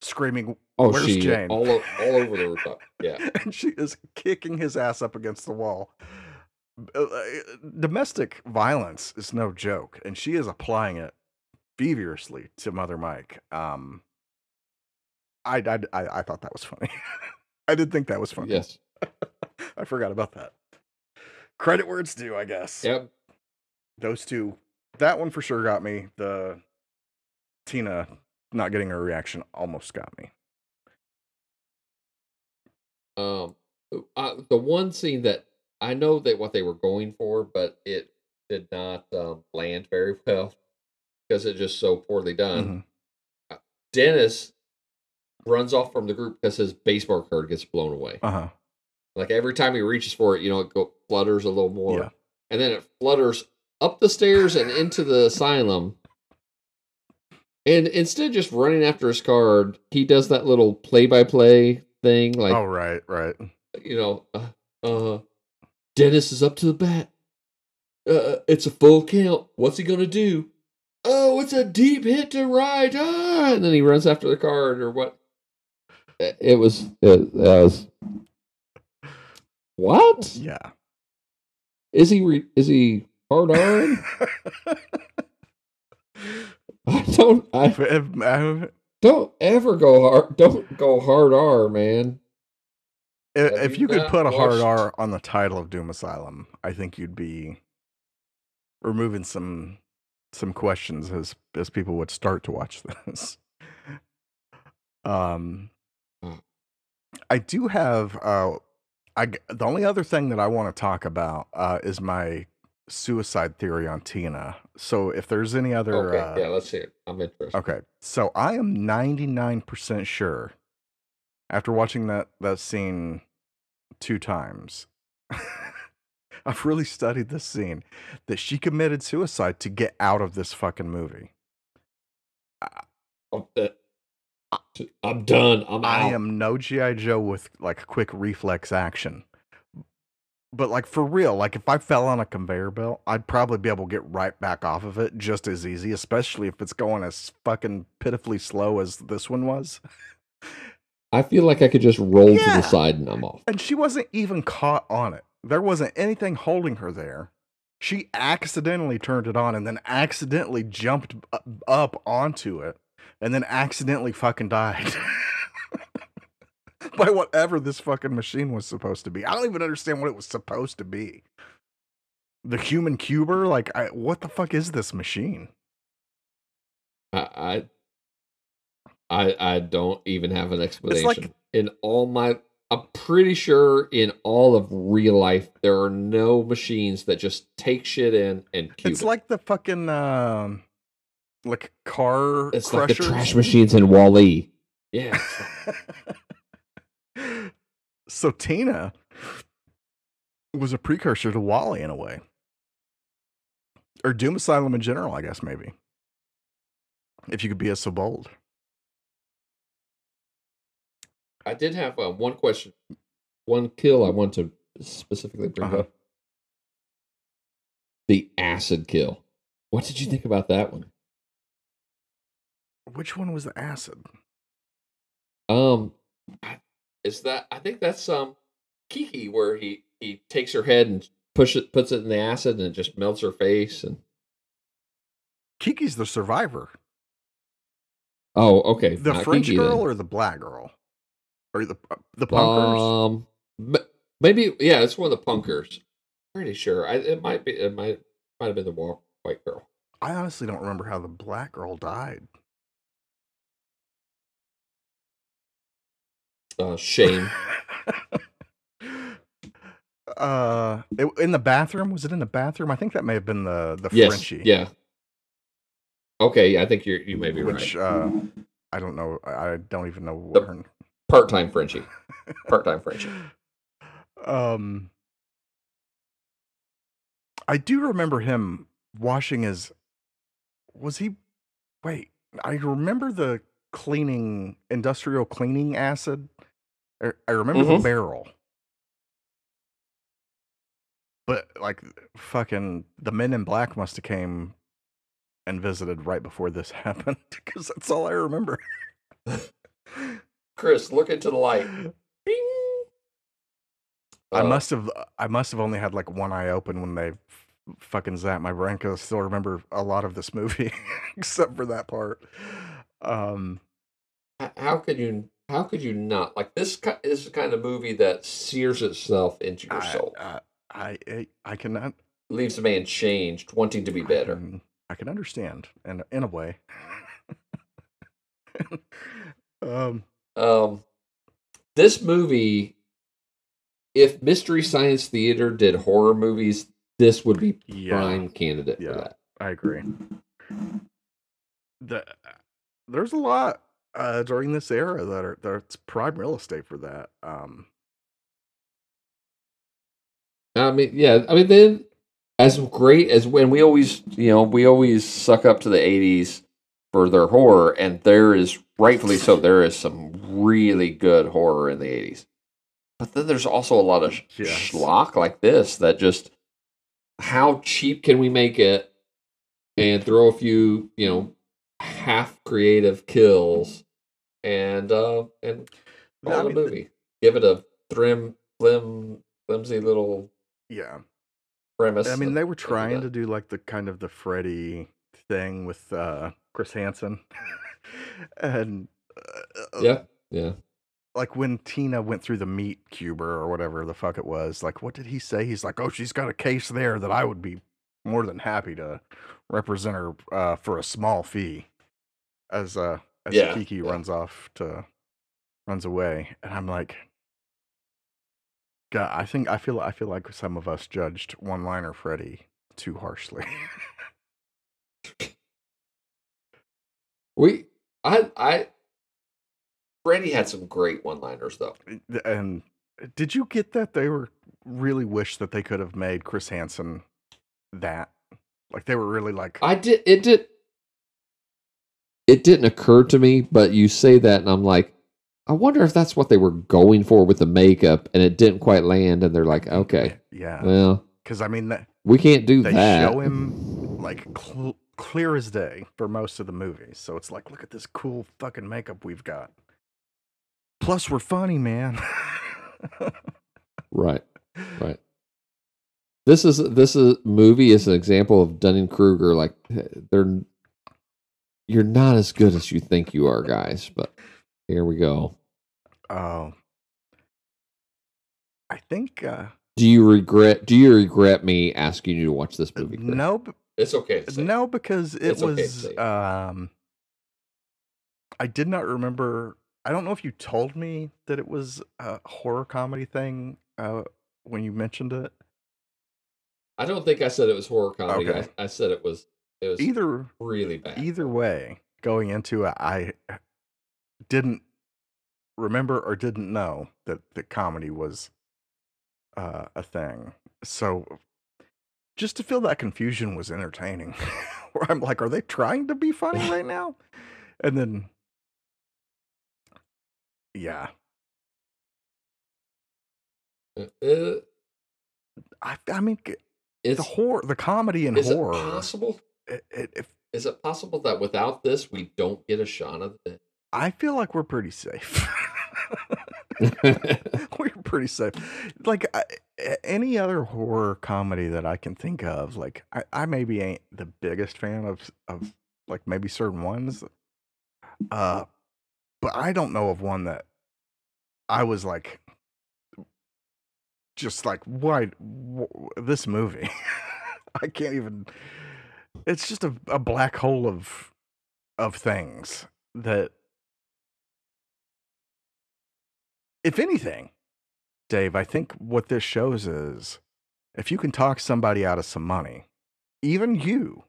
screaming, oh, where's Jane? All over the rooftop. Yeah. And she is kicking his ass up against the wall. Domestic violence is no joke, and she is applying it feverishly to Mother Mike. I thought that was funny. I did think that was funny. Yes. I forgot about that. Credit where it's due, I guess. Yep. Those two. That one for sure got me. The Tina not getting her reaction almost got me. The one scene that I know that what they were going for, but it did not land very well because it's just so poorly done. Mm-hmm. Dennis runs off from the group because his baseball card gets blown away. Uh-huh. Like every time he reaches for it, it flutters a little more. Yeah. And then it flutters up the stairs and into the asylum. And instead of just running after his card, he does that little play-by-play thing. Like, oh, right. Dennis is up to the bat. It's a full count. What's he going to do? Oh, it's a deep hit to right. Ah! And then he runs after the card or what? It was... What? Yeah. Is he hard on? Don't ever go hard. Don't go hard R, man. If you could put a hard R on the title of Doom Asylum, I think you'd be removing some questions as people would start to watch this. I do have the only other thing that I want to talk about is my suicide theory on Tina. So if there's any other yeah, let's see it. I'm interested. Okay. So I am 99% sure after watching that scene 2 times. I've really studied this scene, that she committed suicide to get out of this fucking movie. I'm done. I'm out. I am no G.I. Joe with like quick reflex action, but like for real, like if I fell on a conveyor belt, I'd probably be able to get right back off of it just as easy, especially if it's going as fucking pitifully slow as this one was. I feel like I could just roll to the side and I'm off. And she wasn't even caught on it. There wasn't anything holding her there. She accidentally turned it on and then accidentally jumped up onto it and then accidentally fucking died by whatever this fucking machine was supposed to be. I don't even understand what it was supposed to be. The human cuber? Like, what the fuck is this machine? I don't even have an explanation. It's like, I'm pretty sure in all of real life, there are no machines that just take shit in and cube it. Like the fucking, like car crushers. It's like the trash machines in WALL-E. Yeah. So Tina was a precursor to WALL-E in a way. Or Doom Asylum in general, I guess, maybe. If you could be as so bold. I did have one question, one kill I want to specifically bring up. The acid kill. What did you think about that one? Which one was the acid? I think that's Kiki, where he takes her head and puts it in the acid, and it just melts her face. And Kiki's the survivor. Oh, okay. The French Kiki, girl then. Or the black girl? Or the punkers? Maybe, yeah, it's one of the punkers. Pretty sure. It might have been the white girl. I honestly don't remember how the black girl died. Shame. In the bathroom? Was it in the bathroom? I think that may have been the Frenchie. Yeah. Okay, I think you may be right. I don't know. I don't even know what her name. Part-time Frenchie. Part-time Frenchie. I do remember him washing his... Was he... Wait. I remember the cleaning... Industrial cleaning acid. I remember the barrel. But, like, fucking... The men in black must have came and visited right before this happened. Because that's all I remember. Chris, look into the light. Bing! I must have only had like one eye open when they fucking zapped my brain, because I still remember a lot of this movie except for that part. How could you not? Like, this is the kind of movie that sears itself into your soul. I cannot. Leaves a man changed, wanting to be better. I can understand, and in a way. This movie, if Mystery Science Theater did horror movies, this would be prime candidate for that. I agree. There's a lot during this era that's prime real estate for that. Then as great as when we always suck up to the 80s for their horror, and there is. Rightfully so, there is some really good horror in the 80s. But then there's also a lot of schlock like this that just, how cheap can we make it and throw a few, half-creative kills and call it a movie. Give it a flimsy little premise. I mean, they were trying to do like the kind of the Freddy thing with Chris Hansen. And like when Tina went through the meat cuber or whatever the fuck it was, like, what did he say? He's like, oh, she's got a case there that I would be more than happy to represent her for a small fee as as Kiki runs away, and I'm like, God, I feel like some of us judged one-liner Freddy too harshly. Freddy had some great one-liners though. And did you get that they were really wish that they could have made Chris Hansen that? Like they were really like It didn't occur to me, but you say that and I'm like, I wonder if that's what they were going for with the makeup, and it didn't quite land. And they're like, okay, yeah, well, because I mean, we can't do that. They show him like clear as day for most of the movie, so it's like, look at this cool fucking makeup we've got. Plus, we're funny, man. Right. This movie is an example of Dunning-Kruger. Like, you're not as good as you think you are, guys. But here we go. I think. Do you regret me asking you to watch this movie? Chris? No, it's okay to say. No, because it was. Okay, I did not remember. I don't know if you told me that it was a horror comedy thing when you mentioned it. I don't think I said it was horror comedy. Okay. I said it was. It was either really bad. Either way, going into it, I didn't remember or didn't know that comedy was a thing. So just to feel that confusion was entertaining. Where I'm like, are they trying to be funny right now? And then, yeah. I mean, the comedy and horror. Is it possible? Is it possible that without this, we don't get a shot of it? I feel like we're pretty safe. We're pretty safe. Like any other horror comedy that I can think of, like I maybe ain't the biggest fan of like maybe certain ones, but I don't know of one that I was like, just like why this movie. I can't even. It's just a black hole of things that. If anything, Dave, I think what this shows is if you can talk somebody out of some money, even you,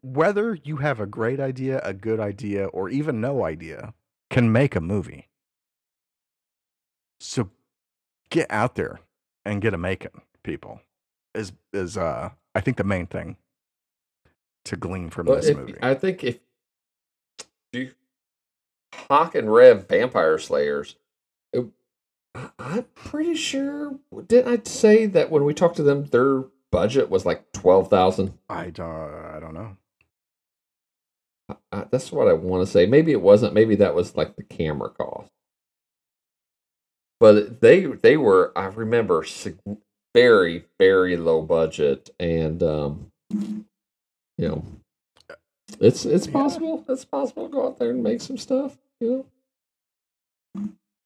whether you have a great idea, a good idea, or even no idea, can make a movie. So get out there and get a making, people, is I think the main thing to glean from this movie. I think if you Hawk and Rev Vampire Slayers, I'm pretty sure. Didn't I say that when we talked to them, their budget was like $12,000? I don't know. That's what I want to say. Maybe it wasn't. Maybe that was like the camera cost. But they were. I remember very, very low budget, and you know, it's possible. It's possible to go out there and make some stuff. You know.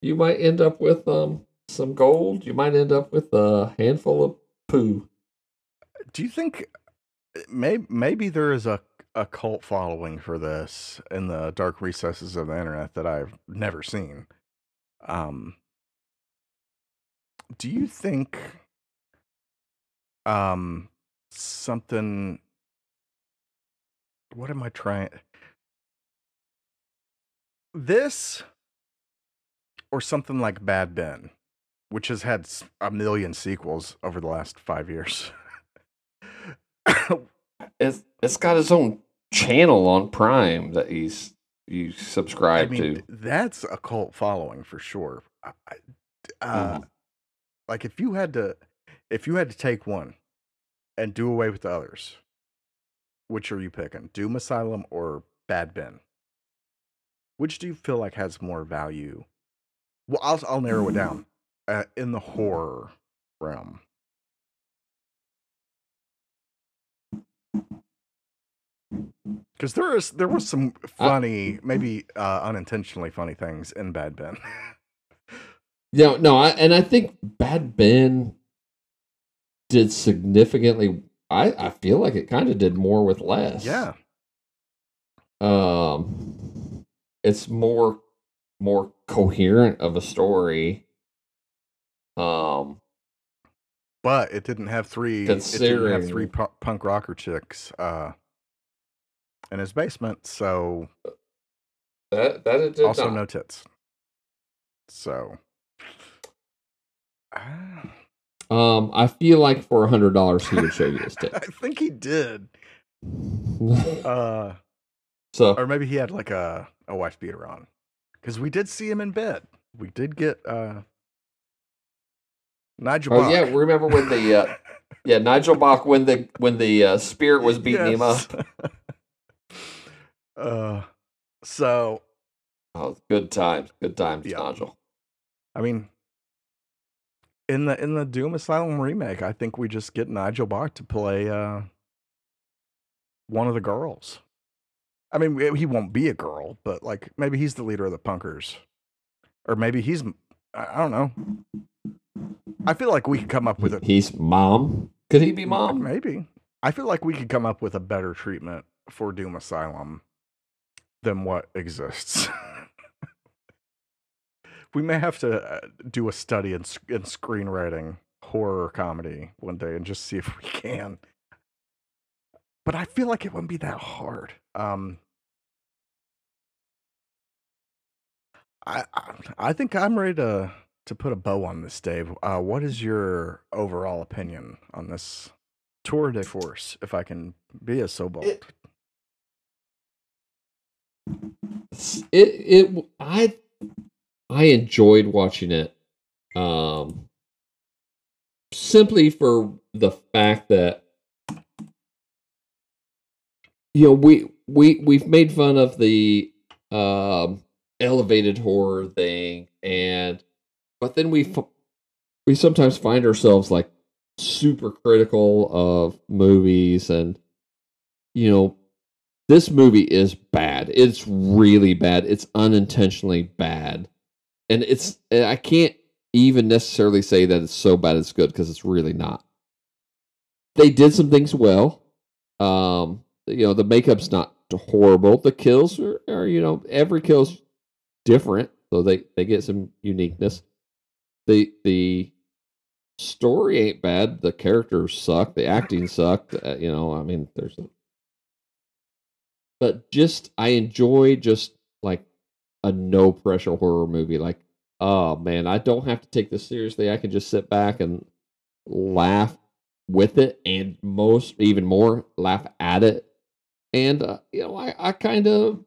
You might end up with some gold. You might end up with a handful of poo. Do you think maybe there is a cult following for this in the dark recesses of the internet that I've never seen? Do you think something? What am I trying? This. Or something like Bad Ben, which has had a million sequels over the last 5 years. It's got its own channel on Prime that you subscribe to. That's a cult following for sure. Like if you had to take one and do away with the others, which are you picking? Doom Asylum or Bad Ben? Which do you feel like has more value? Well, I'll narrow it down in the horror realm. Because there was some funny, maybe unintentionally funny things in Bad Ben. Yeah, no, I think Bad Ben did significantly. I feel like it kind of did more with less. Yeah. it's more coherent of a story. But it didn't have three. It didn't have three punk rocker chicks in his basement, so that it did. Also, no tits. So, I feel like for $100 he would show you his tits. I think he did. So, or maybe he had like a wife beater on, because we did see him in bed. We did get Nigel Bach. Yeah, remember when the Nigel Bach when the spirit was beating him up. Good times, yeah. Nigel. I mean, in the Doom Asylum remake, I think we just get Nigel Bach to play one of the girls. I mean, he won't be a girl, but like maybe he's the leader of the punkers, or maybe he's—I don't know. I feel like we could come up with it. He's mom. Could he be mom? Maybe. I feel like we could come up with a better treatment for Doom Asylum than what exists. We may have to do a study in screenwriting horror comedy one day and just see if we can. But I feel like it wouldn't be that hard. I think I'm ready to put a bow on this, Dave. What is your overall opinion on this tour de force, if I can be so bold? I enjoyed watching it, simply for the fact that, you know, we've made fun of the elevated horror thing, but then we sometimes find ourselves like super critical of movies, and you know, this movie is bad. It's really bad. It's unintentionally bad, and I can't even necessarily say that it's so bad it's good, because it's really not. They did some things well. You know, the makeup's not horrible. The kills are you know, every kill's different, so they get some uniqueness. The story ain't bad. The characters suck. The acting sucked. You know, I mean, but just I enjoy just like a no pressure horror movie. Like, oh man, I don't have to take this seriously. I can just sit back and laugh with it, and even more laugh at it. And you know, I kind of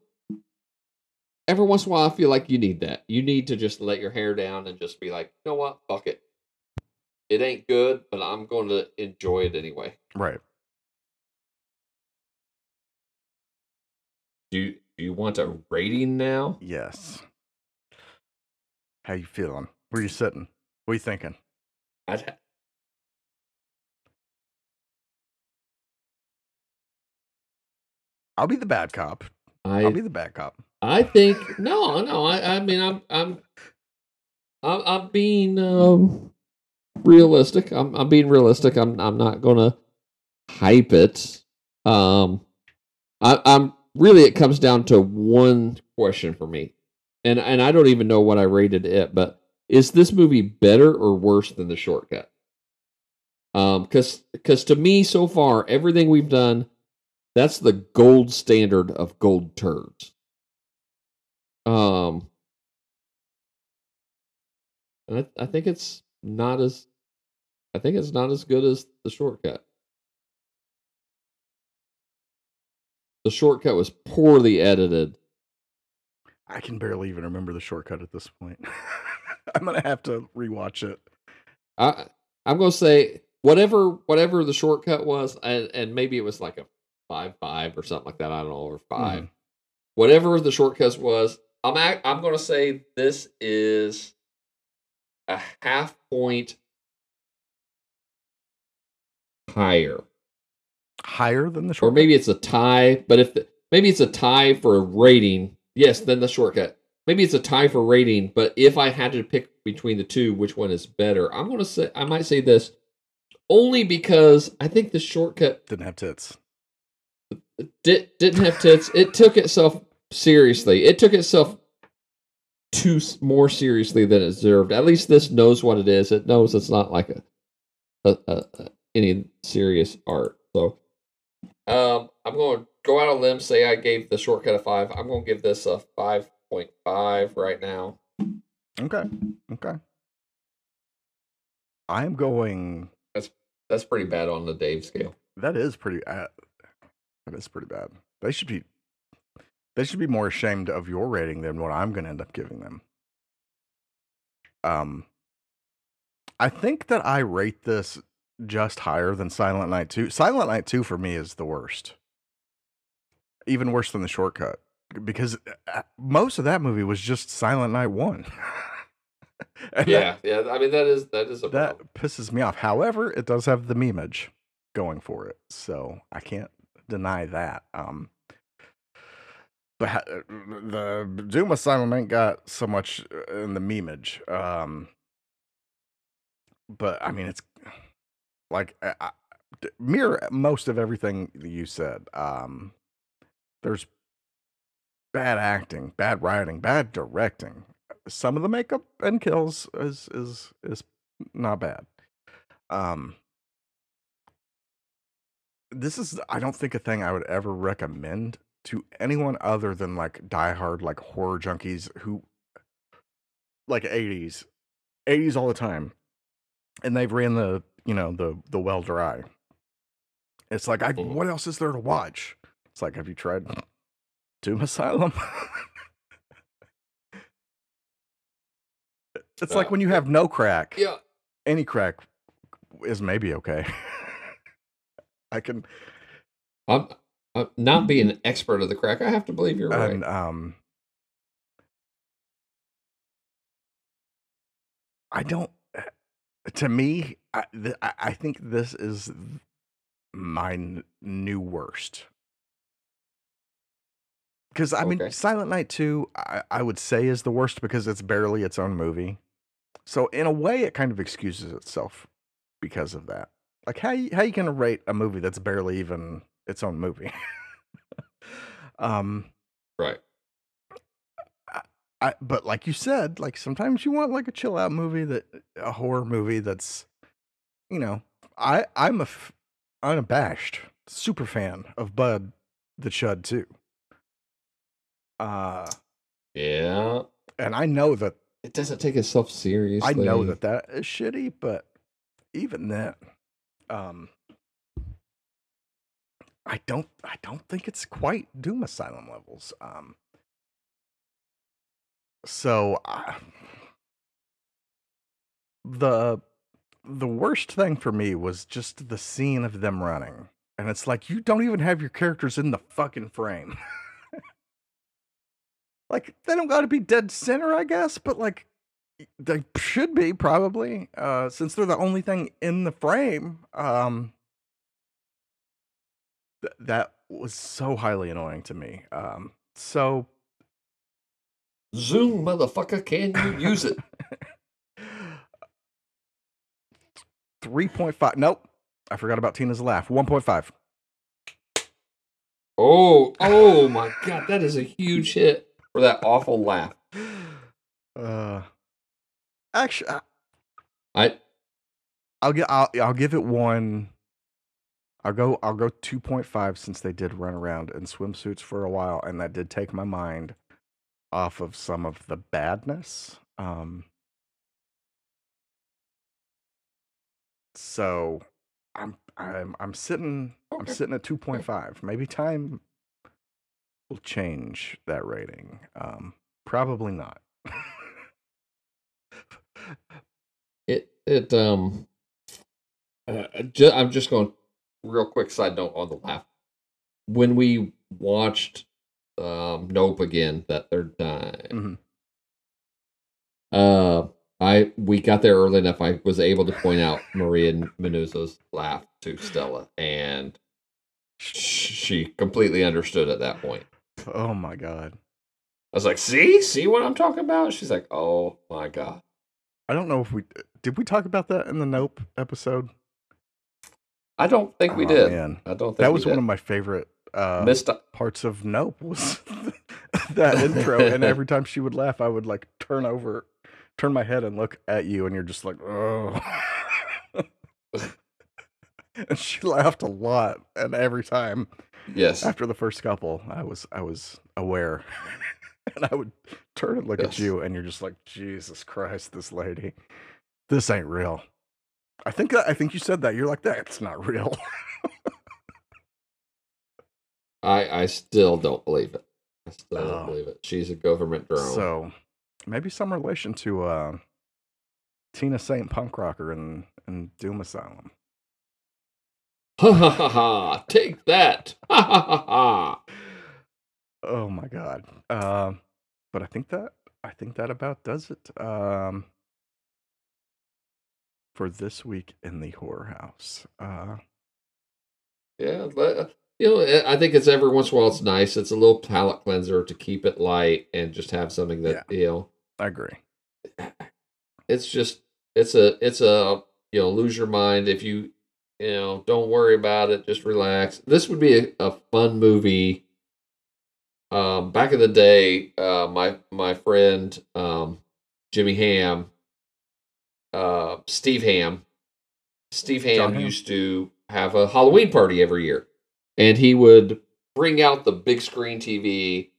every once in a while I feel like you need that. You need to just let your hair down and just be like, you know what, fuck it. It ain't good, but I'm going to enjoy it anyway. Right. Do you want a rating now? Yes. How you feeling? Where you sitting? What you thinking? I'll be the bad cop. I'll be the bad cop. I think no. I mean, I'm being realistic. I'm being realistic. I'm not gonna hype it. I'm really, it comes down to one question for me, and I don't even know what I rated it. But is this movie better or worse than The Shortcut? Because to me, so far, everything we've done, that's the gold standard of gold turds. I think it's not as good as The Shortcut. The Shortcut was poorly edited. I can barely even remember The Shortcut at this point. I'm gonna have to rewatch it. I'm gonna say whatever The Shortcut was, and maybe it was like a 5.5 or something like that. I don't know, or 5. Mm. Whatever The Shortcut was, I'm going to say this is a half point higher. Higher than The Shortcut? Or maybe it's a tie, but maybe it's a tie for a rating. Yes, then The Shortcut. Maybe it's a tie for rating, but if I had to pick between the two, which one is better? I might say this only because I think The Shortcut didn't have tits. It didn't have tits. It took itself seriously. It took itself too more seriously than it deserved. At least this knows what it is. It knows it's not like any serious art. So I'm going to go out on a limb, say I gave The Shortcut a 5. I'm going to give this a 5.5 right now. Okay. I'm going... That's pretty bad on the Dave scale. That is pretty bad. They should be more ashamed of your rating than what I'm going to end up giving them. I think that I rate this just higher than Silent Night 2. Silent Night 2 for me is the worst. Even worse than The Shortcut. Because most of that movie was just Silent Night 1. I mean, that is a problem. That pisses me off. However, it does have the memeage going for it. So I can't deny that. But the Doom Asylum ain't got so much in the memeage. But I mean, it's like I mirror most of everything you said. There's bad acting, bad writing, bad directing. Some of the makeup and kills is not bad. This is, I don't think, a thing I would ever recommend to anyone other than like diehard like horror junkies who like 80s all the time, and they've ran the well-dry. It's like, what else is there to watch? It's like, have you tried Doom Asylum? It's like when you have no crack. Yeah. Any crack is maybe okay. I'm not being an expert of the crack. I have to believe you're right. And, I think this is my new worst. Because, I mean, Silent Night 2, I would say, is the worst because it's barely its own movie. So in a way, it kind of excuses itself because of that. Like, how you gonna rate a movie that's barely even its own movie? Right. But like you said, like sometimes you want like a chill out movie, a horror movie that's, I'm a unabashed super fan of Bud the Chud 2. Yeah. And I know that it doesn't take itself seriously. I know that is shitty, but even that, I don't think it's quite Doom Asylum levels. So the worst thing for me was just the scene of them running, and it's like, you don't even have your characters in the fucking frame. Like, they don't got to be dead center, I guess, but like, they should be probably, since they're the only thing in the frame. That was so highly annoying to me. So Zoom, motherfucker, can you use it? 3.5. Nope, I forgot about Tina's laugh. 1.5. Oh my God, that is a huge hit. For that awful laugh. Actually, I'll give it one. I'll go 2.5 since they did run around in swimsuits for a while, and that did take my mind off of some of the badness. So I'm sitting at 2.5. Maybe time will change that rating. Probably not. I'm just going real quick side note on the laugh. When we watched Nope again that third time, we got there early enough. I was able to point out Maria Menounos' laugh to Stella, and she completely understood at that point. Oh my God. I was like, see what I'm talking about? She's like, oh my God. I don't know if we talk about that in the Nope episode. I don't think we did. Man. I don't think that was one of my favorite parts of Nope was that intro, and every time she would laugh, I would like turn my head and look at you, and you're just like, oh. And she laughed a lot, and every time, yes, after the first couple, I was aware, and I would turn and look yes. at you, and you're just like, Jesus Christ, this lady, this ain't real. I think you said that. You're like, that's not real. I still don't believe it. I still don't believe it. She's a government drone. So maybe some relation to Tina St. Punk Rocker in Doom Asylum. Ha ha ha ha! Take that! Ha ha ha ha! Oh my God! But I think that about does it for this week in the Horror House. Yeah. You know, I think it's every once in a while it's nice. It's a little palate cleanser to keep it light and just have something that yeah, you know. I agree. It's just it's a you know, lose your mind if you know, don't worry about it, just relax. This would be a fun movie. Back in the day, my friend Jimmy Ham, Steve Ham used to have a Halloween party every year. And he would bring out the big screen TV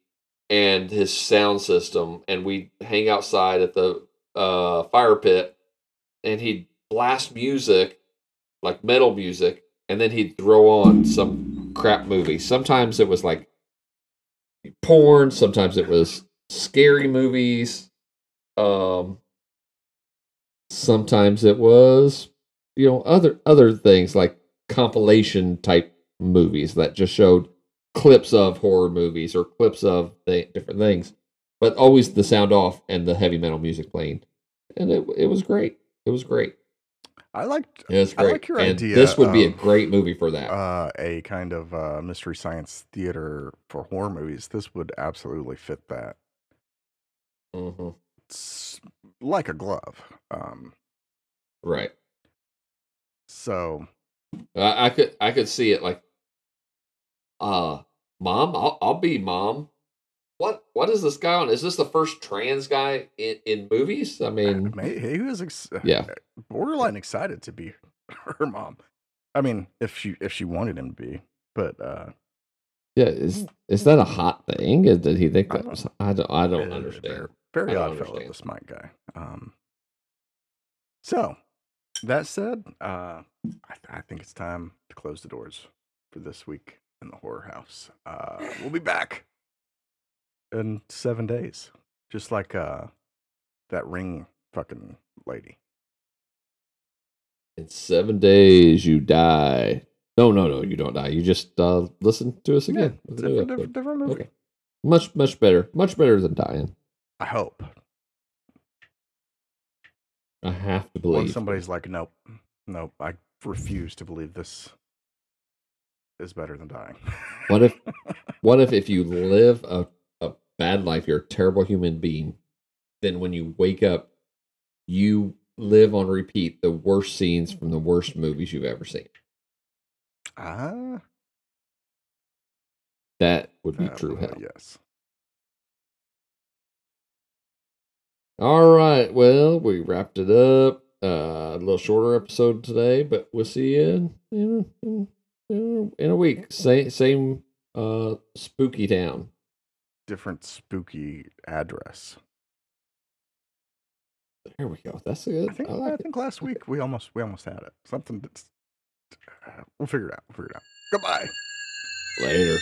and his sound system, and we'd hang outside at the fire pit, and he'd blast music, like metal music, and then he'd throw on some crap movie. Sometimes it was like porn, sometimes it was scary movies, sometimes it was, you know, other things like compilation type movies that just showed clips of horror movies or clips of different things, but always the sound off and the heavy metal music playing, and it was great. It was great. I like your idea. This would be a great movie for that. A kind of mystery science theater for horror movies. This would absolutely fit that. Mm-hmm. It's like a glove. Right. So I could see it like. Mom, I'll be Mom. What is this guy on? Is this the first trans guy in movies? I mean, he was borderline excited to be her mom. I mean, if she wanted him to be, but yeah, is that a hot thing? Did he think that was? I don't understand. Very odd fellow, this Mike guy. So that said, I think it's time to close the doors for this week in the Horror House. We'll be back in 7 days, just like that ring fucking lady. In 7 days, you die. No, you don't die. You just listen to us again. Yeah, different movie. Okay. Much better. Much better than dying. I hope. I have to believe. Or somebody's like, nope. I refuse to believe this is better than dying. What if you live a bad life, you're a terrible human being, then when you wake up, you live on repeat the worst scenes from the worst movies you've ever seen. That would be true hell. Yes. All right, well, we wrapped it up. A little shorter episode today, but we'll see you in a week. Same spooky town. Different spooky address. There we go. That's good. I think last week we almost had it. Something that's... We'll figure it out. Goodbye. Later.